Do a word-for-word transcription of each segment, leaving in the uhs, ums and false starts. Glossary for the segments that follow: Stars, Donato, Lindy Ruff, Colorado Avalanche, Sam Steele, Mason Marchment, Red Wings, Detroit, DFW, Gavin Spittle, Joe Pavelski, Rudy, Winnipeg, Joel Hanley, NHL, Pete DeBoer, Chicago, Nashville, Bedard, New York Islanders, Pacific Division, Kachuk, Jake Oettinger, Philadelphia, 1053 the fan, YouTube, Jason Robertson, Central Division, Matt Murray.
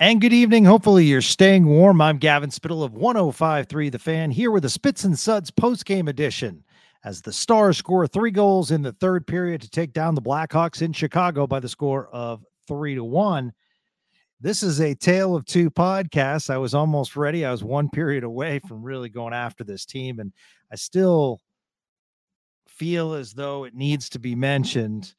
And good evening. Hopefully you're staying warm. I'm Gavin Spittle of ten fifty-three The Fan, here with the Spits and Suds postgame edition as the Stars score three goals in the third period to take down the Blackhawks in Chicago by the score of three to one. This is a tale of two podcasts. I was almost ready. I was one period away from really going after this team, and I still feel as though it needs to be mentioned.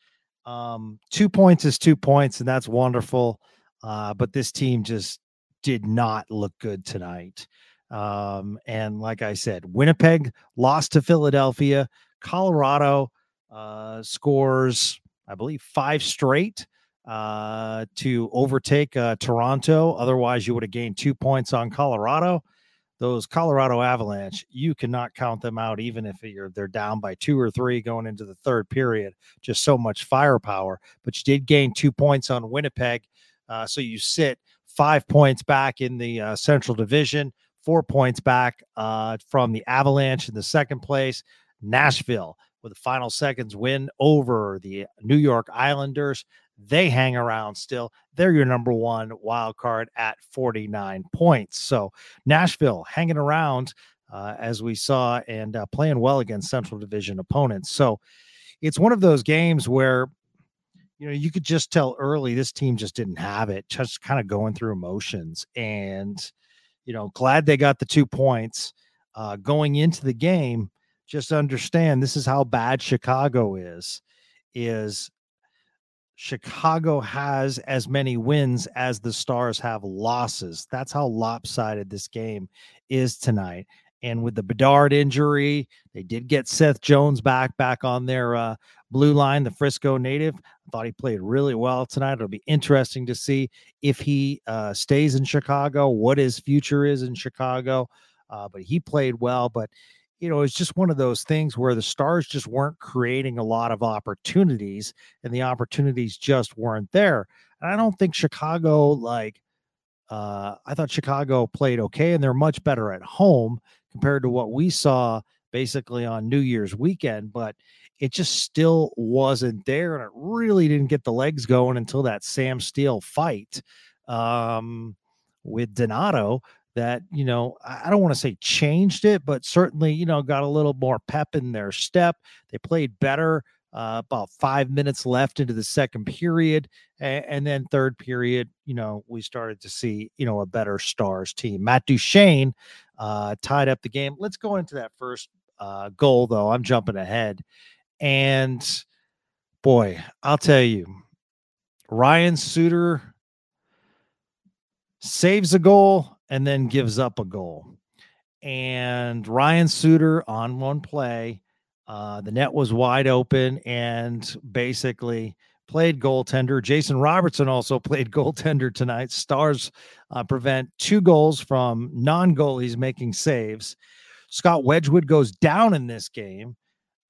Um, two points is two points, and that's wonderful. Uh, but this team just did not look good tonight. Um, and like I said, Winnipeg lost to Philadelphia. Colorado uh, scores, I believe, five straight uh, to overtake uh, Toronto. Otherwise, you would have gained two points on Colorado. Those Colorado Avalanche, you cannot count them out, even if you're, they're down by two or three going into the third period. Just so much firepower. But you did gain two points on Winnipeg. Uh, so you sit five points back in the uh, Central Division, four points back uh, from the Avalanche in the second place. Nashville with a final seconds win over the New York Islanders. They hang around still. They're your number one wild card at forty-nine points. So Nashville hanging around uh, as we saw and uh, playing well against Central Division opponents. So it's one of those games where, you know, you could just tell early this team just didn't have it, just kind of going through emotions. And, you know, glad they got the two points uh, going into the game. Just understand this is how bad Chicago is, is Chicago has as many wins as the Stars have losses. That's how lopsided this game is tonight. And with the Bedard injury, they did get Seth Jones back, back on their uh, blue line, the Frisco native. I thought he played really well tonight. It'll be interesting to see if he uh, stays in Chicago, what his future is in Chicago. Uh, but he played well. But, you know, it's just one of those things where the Stars just weren't creating a lot of opportunities, and the opportunities just weren't there. And I don't think Chicago, like, uh, I thought Chicago played okay, and they're much better at home compared to what we saw basically on New Year's weekend, but it just still wasn't there. And it really didn't get the legs going until that Sam Steele fight um, with Donato that, you know, I don't want to say changed it, but certainly, you know, got a little more pep in their step. They played better uh, about five minutes left into the second period. And, and then third period, you know, we started to see, you know, a better Stars team. Matt Duchene uh, tied up the game. Let's go into that first uh, goal, though. I'm jumping ahead. And boy, I'll tell you, Ryan Suter saves a goal and then gives up a goal. And Ryan Suter on one play, uh, the net was wide open and basically played goaltender. Jason Robertson also played goaltender tonight. Stars uh, prevent two goals from non-goalies making saves. Scott Wedgewood goes down in this game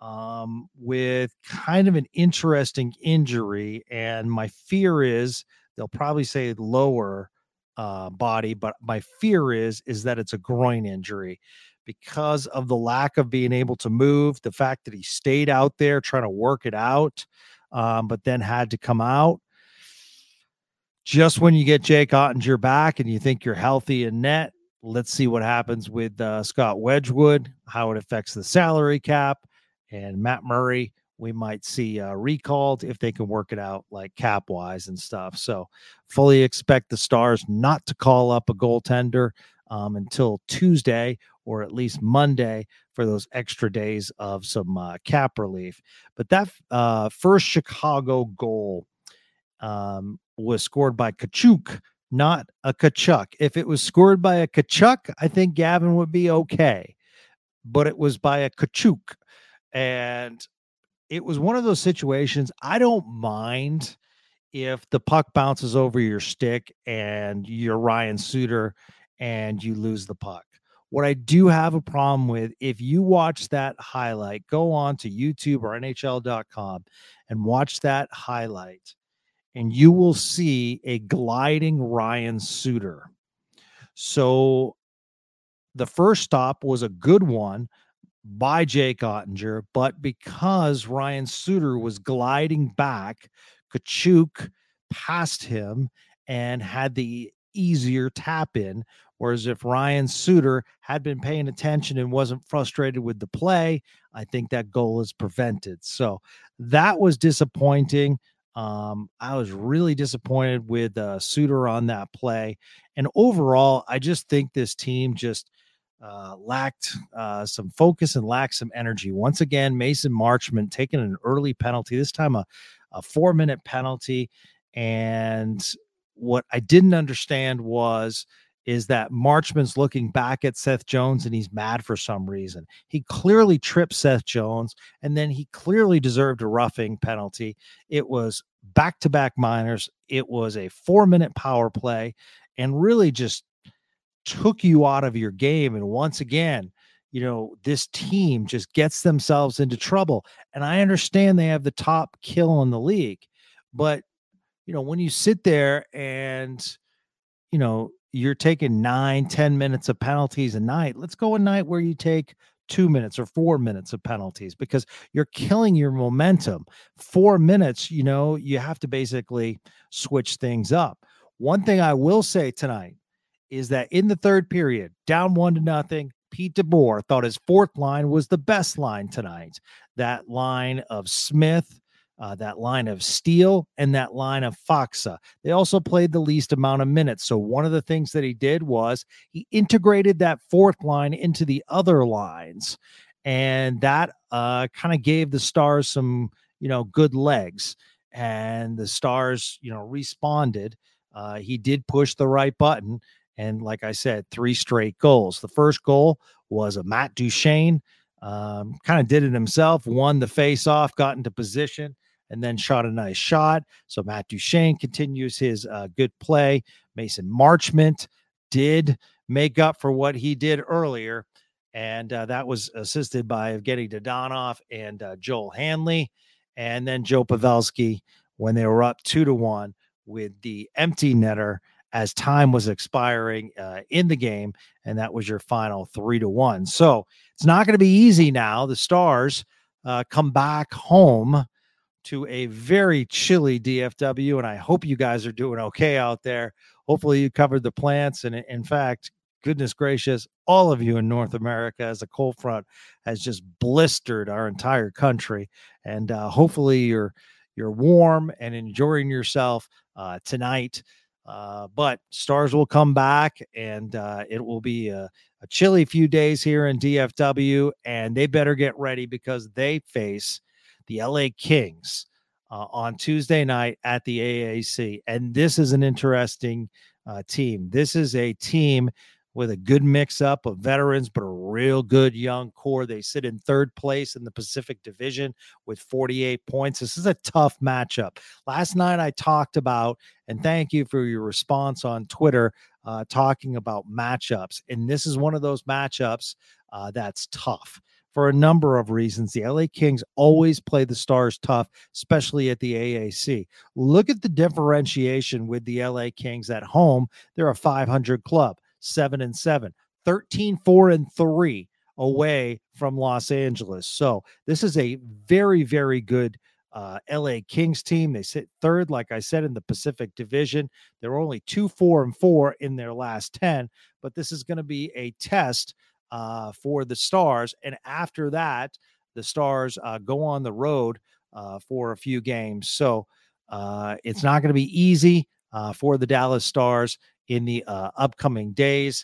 um, with kind of an interesting injury. And my fear is they'll probably say lower uh, body, but my fear is, is that it's a groin injury because of the lack of being able to move, the fact that he stayed out there trying to work it out. Um, but then had to come out just when you get Jake Oettinger back and you think you're healthy and net. Let's see what happens with uh, Scott Wedgewood, how it affects the salary cap, and Matt Murray. We might see uh, recalled if they can work it out, like cap wise and stuff. So fully expect the Stars not to call up a goaltender um, until Tuesday or at least Monday for those extra days of some uh, cap relief. But that uh, first Chicago goal um, was scored by Kachuk, not a Kachuk. If it was scored by a Kachuk, I think Gavin would be okay. But it was by a Kachuk. And it was one of those situations I don't mind if the puck bounces over your stick and you're Ryan Suter and you lose the puck. What I do have a problem with, if you watch that highlight, go on to YouTube or N H L dot com and watch that highlight, and you will see a gliding Ryan Suter. So the first stop was a good one by Jake Oettinger, but because Ryan Suter was gliding back, Kachuk passed him and had the easier tap in. Whereas if Ryan Suter had been paying attention and wasn't frustrated with the play, I think that goal is prevented. So that was disappointing. Um, I was really disappointed with uh, Suter on that play. And overall, I just think this team just uh, lacked uh, some focus and lacked some energy. Once again, Mason Marchment taking an early penalty, this time a, a four-minute penalty. And what I didn't understand was is that Marchman's looking back at Seth Jones and he's mad for some reason. He clearly tripped Seth Jones, and then he clearly deserved a roughing penalty. It was back-to-back minors. It was a four-minute power play and really just took you out of your game. And once again, you know, this team just gets themselves into trouble. And I understand they have the top kill in the league, but, you know, when you sit there and, you know, you're taking nine, ten minutes of penalties a night. Let's go a night where you take two minutes or four minutes of penalties because you're killing your momentum. Four minutes, you know, you have to basically switch things up. One thing I will say tonight is that in the third period, down one to nothing, Pete DeBoer thought his fourth line was the best line tonight. That line of Smith, Uh, that line of Steele, and that line of Foxa. They also played the least amount of minutes. So one of the things that he did was he integrated that fourth line into the other lines. And that uh, kind of gave the Stars some, you know, good legs. And the Stars, you know, responded. Uh, he did push the right button. And like I said, three straight goals. The first goal was a Matt Duchene. Um, kind of did it himself. Won the faceoff, got into position, and then shot a nice shot. So Matt Duchene continues his uh, good play. Mason Marchment did make up for what he did earlier, and uh, that was assisted by Evgeny Dodonov and uh, Joel Hanley, and then Joe Pavelski when they were up two to one with the empty netter as time was expiring uh, in the game, and that was your final three to one. So it's not going to be easy now. The Stars uh, come back home to a very chilly D F W, and I hope you guys are doing okay out there. Hopefully you covered the plants, and in fact, goodness gracious, all of you in North America as the cold front has just blistered our entire country, and uh, hopefully you're you're warm and enjoying yourself uh, tonight. Uh, but Stars will come back, and uh, it will be a, a chilly few days here in D F W, and they better get ready because they face the L A Kings uh, on Tuesday night at the A A C. And this is an interesting uh, team. This is a team with a good mix-up of veterans, but a real good young core. They sit in third place in the Pacific Division with forty-eight points. This is a tough matchup. Last night I talked about, and thank you for your response on Twitter, uh, talking about matchups. And this is one of those matchups uh, that's tough for a number of reasons. The L A Kings always play the Stars tough, especially at the A A C. Look at the differentiation with the L A Kings at home. They're a five hundred club. Seven and seven, thirteen, four and three away from Los Angeles. So this is a very, very good uh, L A Kings team. They sit third, like I said, in the Pacific Division. They're only two, four and four in their last ten, but this is going to be a test uh, for the Stars. And after that, the Stars uh, go on the road uh, for a few games. So uh, it's not going to be easy uh, for the Dallas Stars in the uh, upcoming days.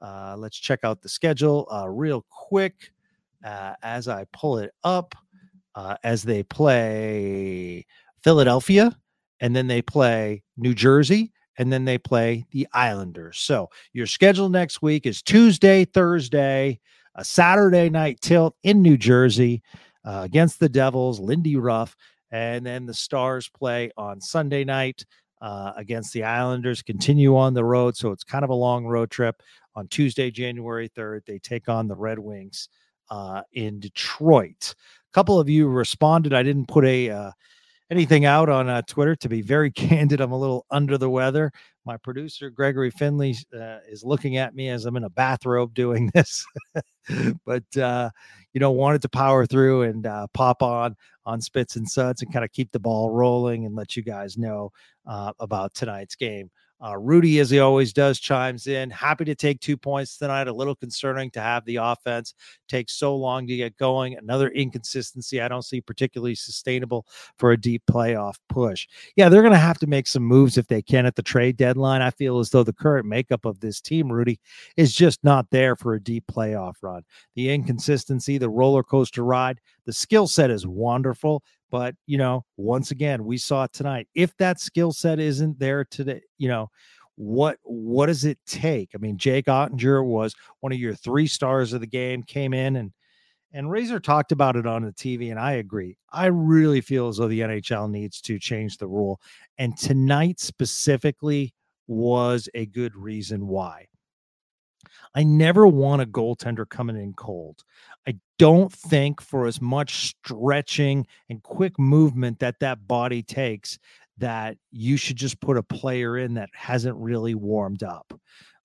Uh, let's check out the schedule uh, real quick uh, as I pull it up. Uh, as they play Philadelphia, and then they play New Jersey, and then they play the Islanders. So your schedule next week is Tuesday, Thursday, a Saturday night tilt in New Jersey uh, against the Devils, Lindy Ruff, and then the Stars play on Sunday night uh, against the Islanders, continue on the road. So it's kind of a long road trip. On Tuesday, January third, they take on the Red Wings uh, in Detroit. A couple of you responded. I didn't put a uh, anything out on uh, Twitter. To be very candid, I'm a little under the weather. My producer, Gregory Finley, uh, is looking at me as I'm in a bathrobe doing this. But, uh, you know, wanted to power through and uh, pop on on Spits and Suds and kind of keep the ball rolling and let you guys know uh, about tonight's game. Uh, Rudy, as he always does, chimes in. Happy to take two points tonight. A little concerning to have the offense take so long to get going. Another inconsistency I don't see particularly sustainable for a deep playoff push. Yeah, they're going to have to make some moves if they can at the trade deadline. I feel as though the current makeup of this team, Rudy, is just not there for a deep playoff run. The inconsistency, the roller coaster ride, the skill set is wonderful. But, you know, once again, we saw it tonight. If that skill set isn't there today, you know, what what does it take? I mean, Jake Oettinger was one of your three stars of the game, came in, and and Razor talked about it on the T V, and I agree. I really feel as though the N H L needs to change the rule. And tonight specifically was a good reason why. I never want a goaltender coming in cold. I don't think for as much stretching and quick movement that that body takes that you should just put a player in that hasn't really warmed up.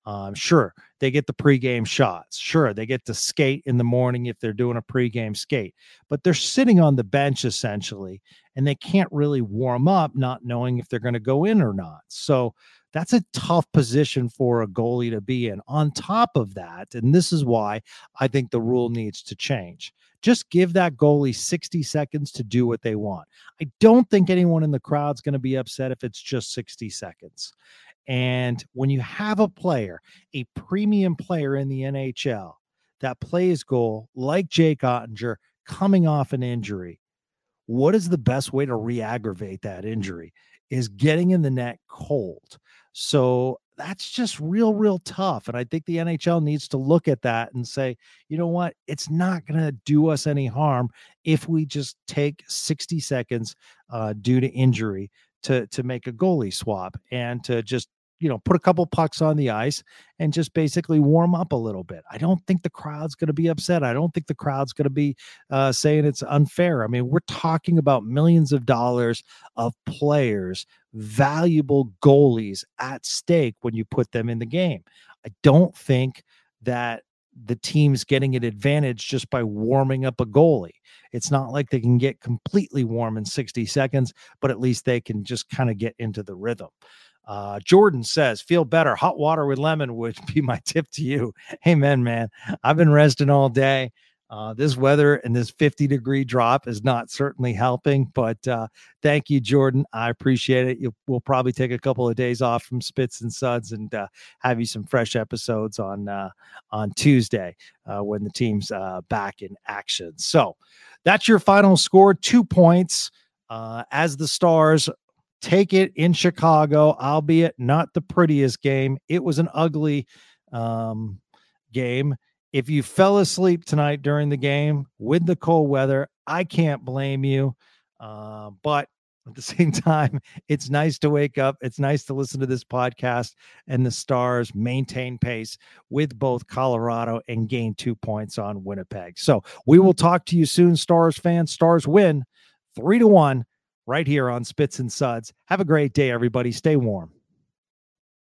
Um, sure, they get the pregame shots. Sure, they get to skate in the morning if they're doing a pregame skate. But they're sitting on the bench essentially, and they can't really warm up not knowing if they're going to go in or not. So that's a tough position for a goalie to be in. On top of that, and this is why I think the rule needs to change, just give that goalie sixty seconds to do what they want. I don't think anyone in the crowd's going to be upset if it's just sixty seconds. And when you have a player, a premium player in the N H L that plays goal like Jake Oettinger coming off an injury, what is the best way to re-aggravate that injury? Is getting in the net cold. So that's just real, real tough. And I think the N H L needs to look at that and say, you know what? It's not going to do us any harm if we just take sixty seconds uh, due to injury to, to make a goalie swap and to just, you know, put a couple pucks on the ice and just basically warm up a little bit. I don't think the crowd's going to be upset. I don't think the crowd's going to be uh, saying it's unfair. I mean, we're talking about millions of dollars of players, valuable goalies at stake when you put them in the game. I don't think that the team's getting an advantage just by warming up a goalie. It's not like they can get completely warm in sixty seconds, but at least they can just kind of get into the rhythm. Uh, Jordan says, feel better. Hot water with lemon would be my tip to you. Amen, man. I've been resting all day. Uh, this weather and this fifty degree drop is not certainly helping, but uh, thank you, Jordan. I appreciate it. You, we'll probably take a couple of days off from Spits and Suds and uh, have you some fresh episodes on uh, on Tuesday uh, when the team's uh, back in action. So that's your final score, two points uh, as the Stars take it in Chicago, albeit not the prettiest game. It was an ugly um, game. If you fell asleep tonight during the game with the cold weather, I can't blame you. Uh, but at the same time, it's nice to wake up. It's nice to listen to this podcast, and the Stars maintain pace with both Colorado and gain two points on Winnipeg. So we will talk to you soon, Stars fans. Stars win three to one. Right here on Spits and Suds. Have a great day, everybody. Stay warm.